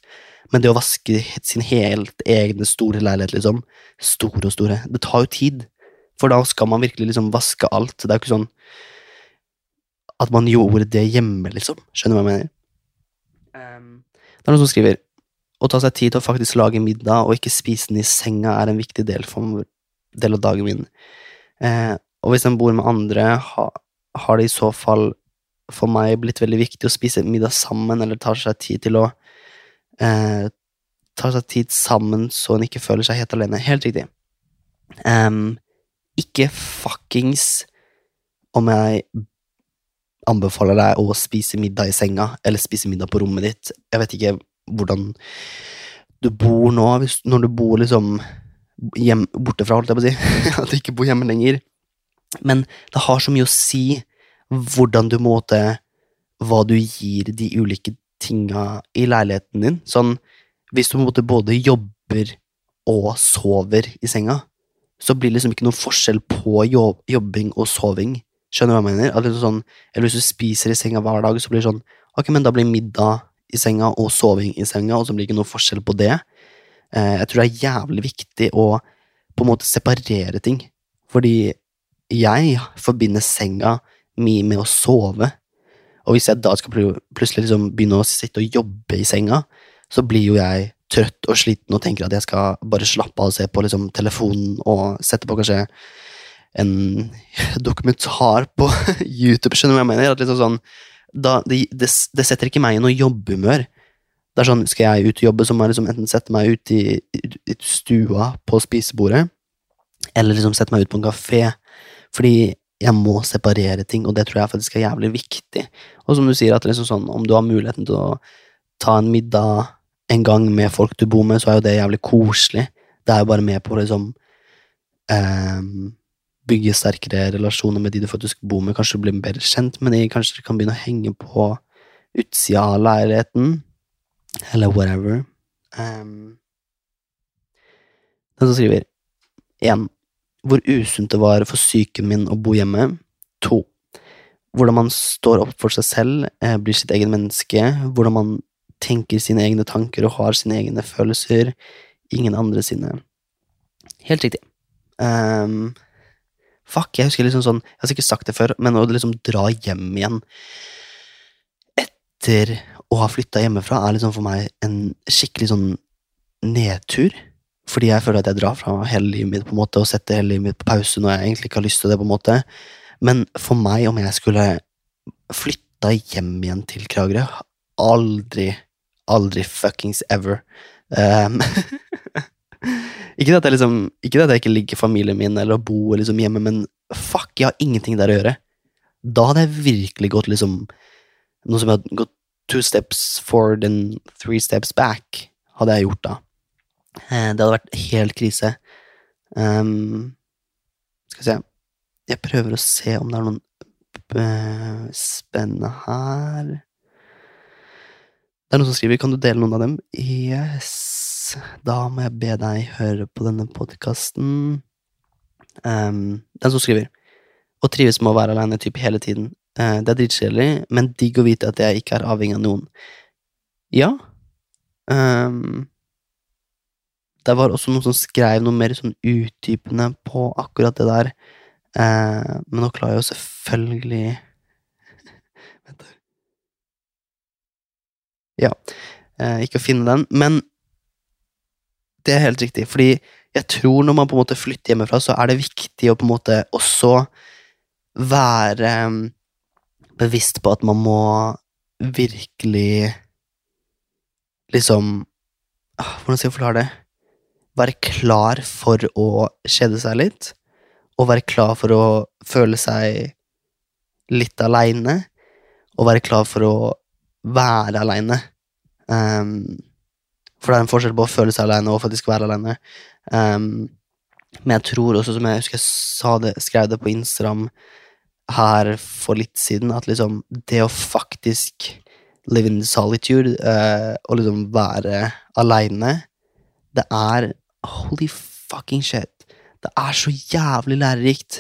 Men det å vaske sin helt egne store leilighet, liksom, store og store, det tar jo tid. For da skal man virkelig liksom vaske alt. Det jo ikke sånn at man gjorde det hjemme, liksom. Skjønner du hva jeg mener? Det noen som skriver, å ta seg tid til å faktisk lage middag og ikke spise den i senga en viktig del av dagen min. Og hvis man bor med andre, har det i så fall for meg blitt veldig viktig å spise middag sammen, eller ta seg tid sammen så en ikke føler seg helt alene. Helt riktig. Ikke fuckings om jeg anbefaler deg å spise middag i senga, eller spise middag på rommet ditt. Jeg vet ikke hvordan du bor nå, når du bor liksom bortefra, holdt jeg på å si, at du ikke bor hjemme lenger. Men det har så mye å si hvordan du måte, hva du gir de ulike tinga i leiligheten din. Sånn, hvis du måte både jobber og sover i senga, så blir det liksom ikke noen forskjell på jobbing og soving. Skjønner du hva jeg mener? At det sånn, eller hvis du spiser i senga hver dag, så blir det sånn, ok, men da blir middag i senga og soving i senga, og så blir det ikke noen forskjell på det. Jeg tror det jævlig viktig å på en måte separere ting, fordi jeg forbinder senga mye med å sove, og hvis jeg da skal plutselig liksom begynne å sitte og jobbe i senga, så blir jo jeg trøtt og sliten og tenker at jeg skal bare slappe av og se på liksom telefonen og sette på kanskje en dokumentar på YouTube, skjønner du hva jeg mener? At liksom sånn, da, det setter ikke meg i noe jobbhumør. Det sånn, skal jeg ut og jobbe, så må jeg liksom enten sette meg ut i stua på spisebordet, eller liksom sette meg ut på en kafé, fordi jeg må separere ting, og det tror jeg faktisk jævlig viktig. Og som du sier, at liksom sånn, om du har muligheten til å ta en middag en gang med folk du bor med, så jo det jævlig koselig. Det jo bare med på å liksom, bygge sterkere relasjoner med de du faktisk bor med, kanskje bli bedre kjent med de, kanskje du kan begynne å henge på utsida av leiligheten, eller whatever. Den som skriver, 1. Hvor usunt det var for psyken min å bo hjemme. 2. Hvordan man står opp for seg selv, blir sitt eget menneske, hvordan man tenker sine egne tanker og har sine egne følelser, ingen andre sine. Helt riktig. Jeg husker liksom sånn, jeg har sikkert sagt det før, men å liksom dra hjem igjen etter å ha flyttet hjemmefra liksom for meg en skikkelig sånn nedtur, fordi jeg føler at jeg drar fra hele livet mitt på en måte, og setter hele livet mitt på pause når jeg egentlig ikke har lyst til det på en måte. Men for meg, om jeg skulle flytte hjem igjen til Kragerø, aldri fuckings ever. Ikke at jeg ikke ligger familien min eller bor liksom hjemme, men fuck, jeg har ingenting der å gjøre. Da hadde jeg virkelig gått liksom, noe som jeg hadde gått 2 steps forward and 3 steps back, hadde jeg gjort da. Det hadde vært helt krise. Skal vi se. Jeg prøver å se om det noen spennende her. Det noen som skriver, kan du dele noen av dem? Yes. Da må jeg be deg høre på denne podcasten. Den som skriver, og trives med å være alene typ hele tiden. Det dritkjedelig, men digg å vite at jeg ikke avhengig av noen. Ja. Det var også noen som skrev noe mer sånn utdypende på akkurat det der. Men nå klarer jeg jo selvfølgelig ja, ikke å finne den, men det helt riktig, fordi jeg tror når man på en måte flytter hjemmefra, så det viktig å på en måte også være bevisst på at man må virkelig liksom hvordan skal jeg forklare det? Være klar for å kjede seg litt og være klar for å føle seg litt alene, og være klar for å være alene. For det en forskjell på å føle seg alene og faktisk være alene. Men jeg tror også, som jeg husker jeg skrev det på Instagram her for litt siden, at liksom det å faktisk live in solitude, og liksom være alene, det holy fucking shit, det så jævlig lærerikt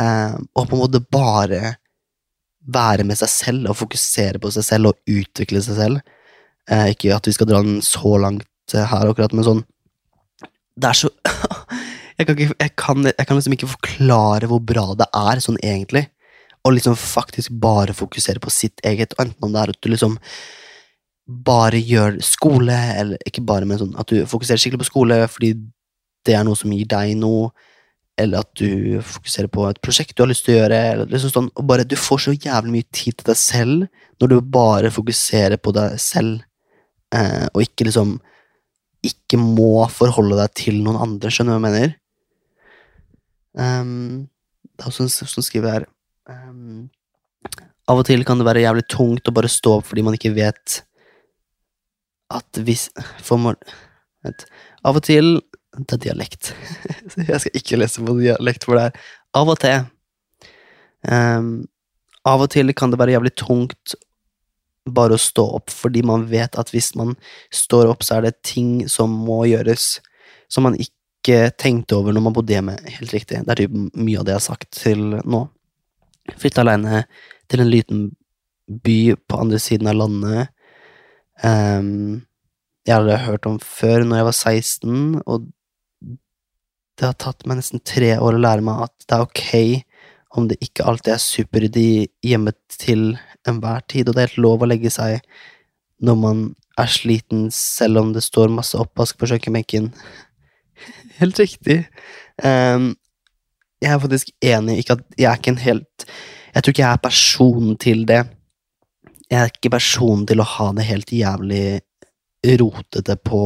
og på en måte bare være med seg selv og fokusere på seg selv og utvikle seg selv ikke at vi skal dra den så langt her akkurat, men sånn det så jeg kan liksom ikke forklare hvor bra det sånn egentlig og liksom faktisk bare fokusere på sitt eget, enten om det at du liksom bare gjør skole eller ikke bare, men sånn at du fokuserer skikkelig på skole fordi det noe som gir deg noe, eller at du fokuserer på et prosjekt du har lyst til å gjøre, eller liksom sånn, og bare du får så jævlig mye tid til deg selv, når du bare fokuserer på deg selv, og ikke liksom, ikke må forholde deg til noen andre, skjønner du hva jeg mener? Det også som skriver her, av og til kan det være jævlig tungt å bare stå opp, fordi man ikke vet at hvis, av og til, det dialekt. Jeg skal ikke lese på dialekt for det her. Av og til kan det være jævlig tungt bare å stå opp, fordi man vet at hvis man står opp, så det ting som må gjøres, som man ikke tenkte over når man bodde hjemme, helt riktig. Det typ mye av det jeg har sagt til nå. Flytte alene til en liten by på andre siden av landet. Jeg hadde hørt om før når jeg var 16, og det har tatt meg nesten 3 år å lære meg at det ok om det ikke alltid superryddig hjemme til enhver tid, og det helt lov å legge seg når man sliten, selv om det står masse oppvask på kjøkkenbenken. Helt riktig. Jeg faktisk enig, ikke at jeg ikke en helt... Jeg tror ikke jeg personen til det. Jeg ikke personen til å ha det helt jævlig rotete på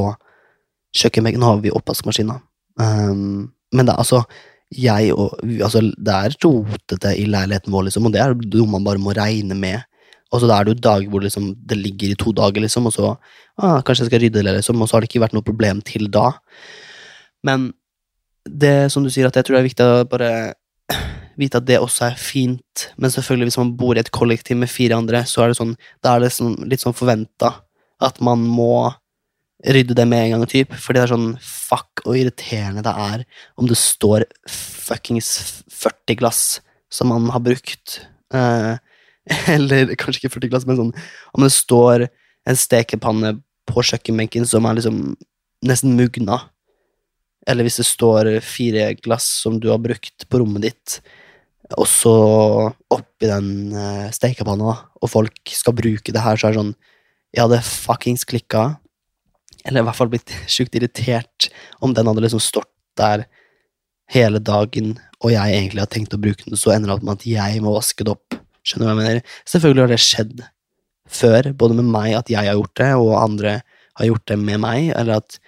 kjøkkenbenken. Nå har vi oppvaskmaskinen. Men det altså, det rotete i leiligheten vår, liksom, og det noe man bare må regne med. Og så det jo dager hvor liksom, det ligger i 2 dager, liksom, og så, kanskje jeg skal rydde det, liksom, og så har det ikke vært noe problem til da. Men det som du sier, at jeg tror det viktig å bare vite at det også fint, men selvfølgelig hvis man bor i et kollektiv med 4 andre, så det sånn, da det sånn, litt sånn forventet, at man må rydde det med en gang typ, for det sånn fuck og irriterende det om det står fuckings 40 glass som man har brukt eller kanskje ikke 40 glass, men sånn om det står en stekepanne på kjøkkenbenken som liksom nesten mugna, eller hvis det står 4 glass som du har brukt på rommet ditt og så opp i den stekepanna, og folk skal bruke det her, så det sånn jeg hadde fuckings klikket, eller i hvert fall blitt sykt irritert om den hadde liksom stått der hele dagen, og jeg egentlig hadde tenkt å bruke den, så ender det med at jeg må vaske det opp. Skjønner du hva jeg mener? Selvfølgelig har det skjedd før, både med meg at jeg har gjort det, og andre har gjort det med mig, eller att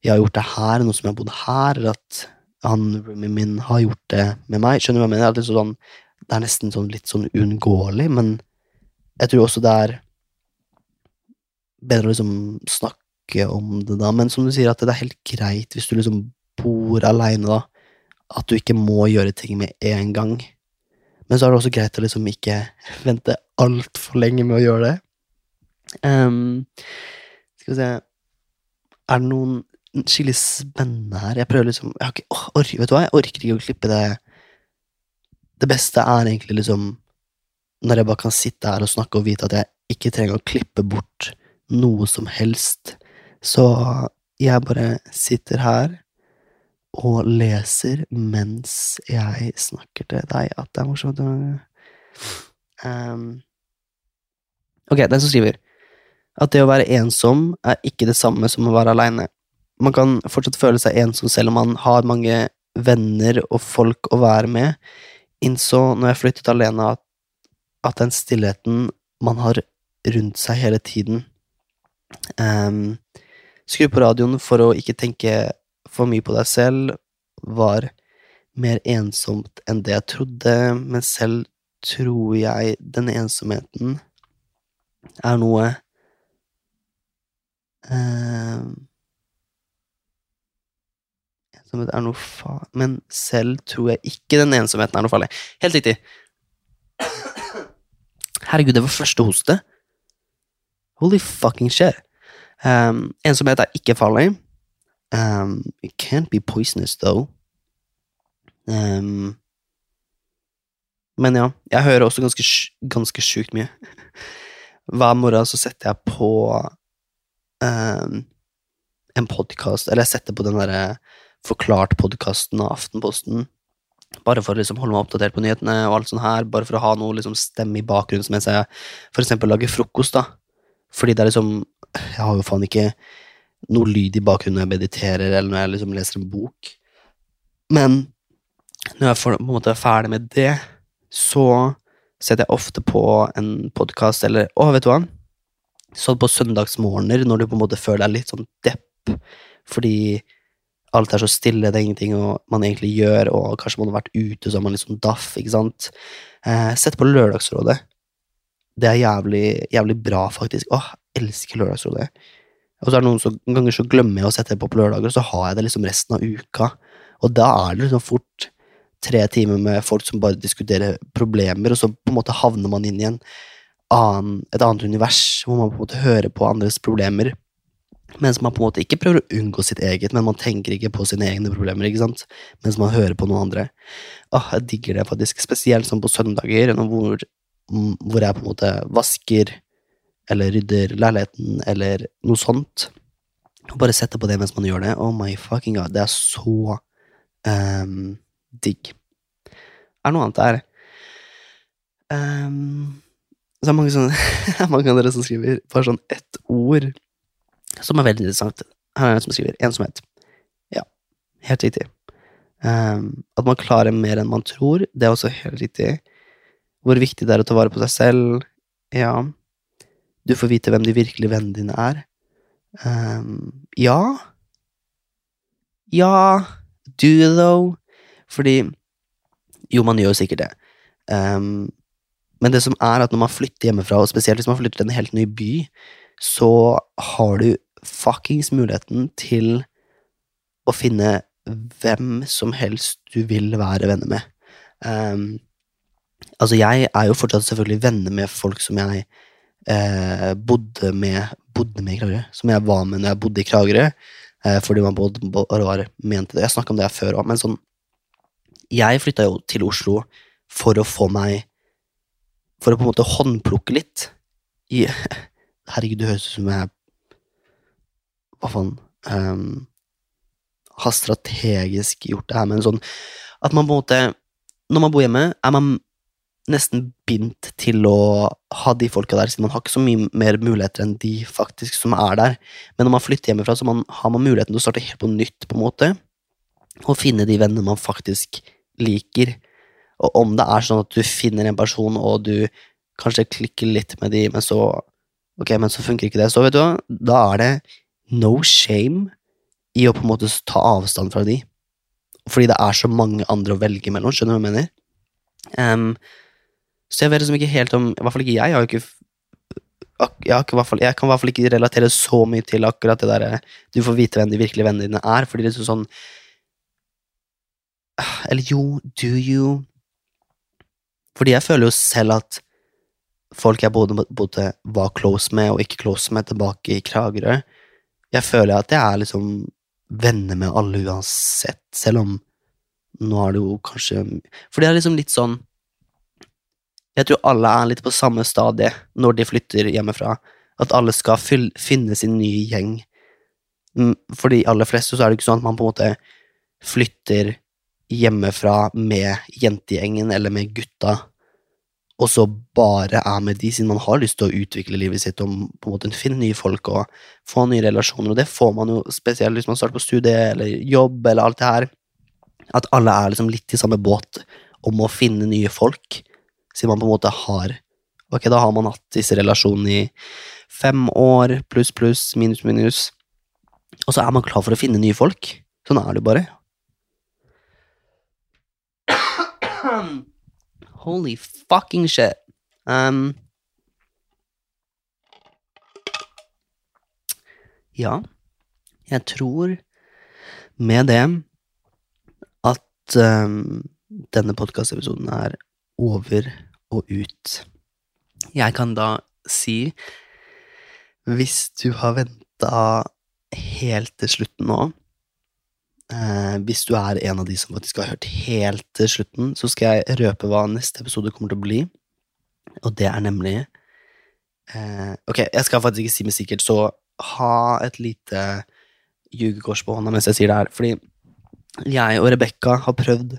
jag har gjort det här, något som jag bodde här, eller att han med min har gjort det med mig. Skjønner du vad jag menar? Alltså sån det är nästan sån lite sån undgåelig, men jag tror också där bättre liksom snacka om det där, men som du säger att det är helt grejt, hvis du liksom bor alene då, att du inte må göra ting med en gång. Men så är det också grejt att liksom inte vänta allt för länge med att göra det. Ska vi se är någon skikkelig spennende her. Jeg prøver liksom, jeg har ikke, vet du hva, jeg orker ikke å klippe det. Det beste egentlig liksom, når jeg bare kan sitte her og snakke og vite at jeg ikke trenger å klippe bort noe som helst. Så jeg bare sitter her og leser mens jeg snakker til deg at det er morsomt. Ok, den som skriver at det å være ensom ikke det samme som å være alene. Man kan fortsatt føle seg ensom selv om man har mange venner og folk å være med. Innså når jeg flyttet alene at den stillheten man har rundt seg hele tiden. Skru på radioen for å ikke tenke for mye på deg selv var mer ensomt enn det jeg trodde, men selv tror jeg denne ensomheten er noe... som det noe farlig. Men selv tror jeg ikke den ensomheten noe farlig. Helt riktig. Herregud, det var første hoste. Holy fucking shit. Ensomhet ikke farlig. It can't be poisonous, though. Men ja, jeg hører også ganske sjukt mye. Hver morgen så setter jeg på en podcast, eller jeg setter på den der forklart podcasten av Aftenposten, bare for å liksom holde meg oppdatert på nyhetene og alt sånt her, bare for å ha noe liksom stemme i bakgrunnen mens jeg for eksempel lager frokost da, fordi det liksom jeg har jo faen ikke noe lyd i bakgrunnen når jeg mediterer eller når jeg liksom leser en bok, men når jeg på en måte er ferdig med det, så setter jeg ofte på en podcast eller, vet du hva, sånn på søndagsmorgener når du på en måte føler deg litt sånn depp, fordi allt är så stille, det är ingenting och man egentligen gör och kanske man har varit ute så har man liksom daff, ikke sant? Sett på lørdagsrådet. Det är jävligt bra faktiskt. Jeg älskar lørdagsrådet. Och så är det någon som någon gånger så glömmer jag att sätta på lördagar så har jag det liksom resten av uka. Och då är det liksom fort 3 timmar med folk som bara diskuterar problemer och så på en måte havner man in i ett annat univers hvor man på en måte hører på andres problemer. Mens man på en måte ikke prøver å unngå sitt eget, men man tenker ikke på sine egne problemer, ikke sant? Mens man hører på noen andre. Jeg digger det faktisk, spesielt som på søndager, hvor jeg på en måte vasker, eller rydder leiligheten, eller noe sånt. Og bare setter på det mens man gjør det. Oh my fucking god, det er så digg. Er det noe annet der? Så er mange sånne, mange andre som skriver, bare sånn ett ord, som veldig interessant. Her en som skriver ensomhet. Ja, helt riktig. At man klarer mer enn man tror, det også helt riktig. Hvor viktig det å ta vare på seg selv. Ja. Du får vite hvem de virkelige vennene dine er. Ja. Ja, do you though? Fordi, jo, man gjør sikkert det. Men det som at når man flytter hjemmefra, og spesielt hvis man flytter til en helt ny by, så har du fuckings muligheten til å finne hvem som helst du vil være venner med. Altså jeg jo fortsatt selvfølgelig venner med folk som jeg bodde med i Kragerø, som jeg var med når jeg bodde i Kragerø, fordi man var mente det. Jeg snakket om det før også, men sånn, jeg flyttet jo til Oslo for å få meg, for å på en måte håndplukke litt i... Herregud, det høres ut som jeg har strategisk gjort det her, men sånn at man på en måte, når man bor hjemme, man nesten bindt til å ha de folka der, siden man har ikke så mye mer muligheter enn de faktisk som der. Men når man flytter hjemmefra, så har man muligheten til å starte helt på nytt, på en måte, og finne de venner man faktisk liker. Og om det sånn at du finner en person, og du kanskje klikker litt med de, men så Ok, men så funker ikke det. Så vet du hva, da er det no shame i å på en måte ta avstand fra de. Fordi det er så mange andre å velge mellom, skjønner du hva jeg mener? Så jeg vet liksom ikke helt om, i hvert fall ikke jeg, jeg kan i hvert fall ikke relatere så mye til akkurat det der, du får vite hvem de virkelige vennene dine er, fordi det er sånn, eller jo, do you? Fordi jeg føler jo selv at folk jeg både var close med og ikke close med tilbake i Kragerø, jeg føler at jeg er liksom venner med alle uansett, selv om nå er det jo kanskje, for det er liksom litt sånn, jeg tror alle er litt på samme stadie når de flytter hjemmefra, at alle skal finne sin nye gjeng. For de aller fleste så er det ikke sånn at man på en måte flytter hjemmefra med jentegjengen eller med gutta, og så bare er med de, siden man har lyst til å utvikle livet sitt, og på en måte finne nye folk og få nye relasjoner, og det får man jo spesielt hvis man starter på studie eller jobb eller alt det her, at alle er liksom litt i samme båt om å finne nye folk, siden man på en måte har, ok, da har man hatt disse relasjonene i 5 år, pluss, minus, og så er man klar for å finne nye folk. Sånn er det bare. Holy fucking shit. Ja, jeg tror med det at denne podcast-episoden er over og ut. Jeg kan da si, hvis du har ventet helt til slutten nå, hvis du er en av de som faktisk har hørt helt til slutten, så skal jeg røpe hva neste episode kommer til å bli, og det er nemlig, ok, jeg skal faktisk ikke si meg sikkert, så ha et lite jugekors på hånda mens jeg sier det her, fordi jeg og Rebecca har prøvd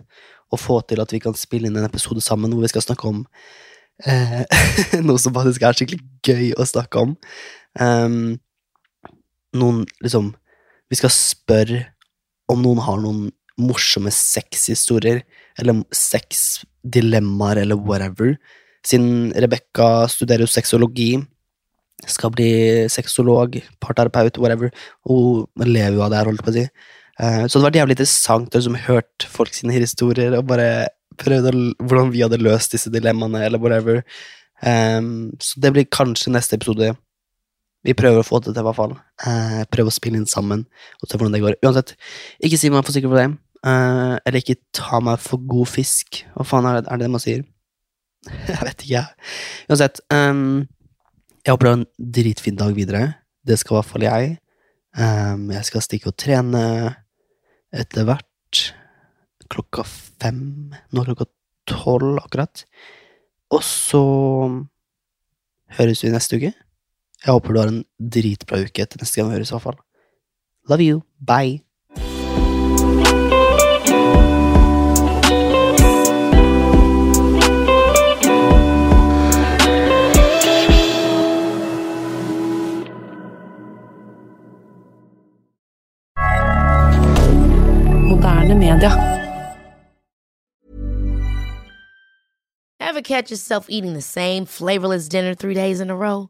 å få til at vi kan spille inn en episode sammen hvor vi skal snakke om noe som faktisk er skikkelig gøy å snakke om. Noen, liksom, vi skal spørre om noen har noen morsomme sexhistorier, eller sexdilemmaer, eller whatever. Siden Rebecca studerer jo sexologi, skal bli sexolog, parterapeut, whatever, og lever jo av det her, holdt på å si. Så det var jævlig interessant å hørt folk sine historier og bare prøvde hvordan vi hadde løst disse dilemmaene eller whatever. Så det blir kanskje neste episode. Vi prøver å få det til i hvert fall. Prøve å spille inn sammen og se hvordan det går. Uansett, ikke si meg for sikker på det, eller ikke ta meg for god fisk. Hva faen er det man sier? Jeg vet ikke. Uansett, jeg håper det var en dritfin dag videre. Det skal i hvert fall jeg. Jeg skal stikke og trene etter hvert 5:00, nå 12:00 akkurat, og så høres vi neste uke. Jeg håper du har en dritbra uke etter neste gang vi høres i hvert fall. Love you, bye. Ever catch yourself eating the same flavorless dinner 3 days in a row?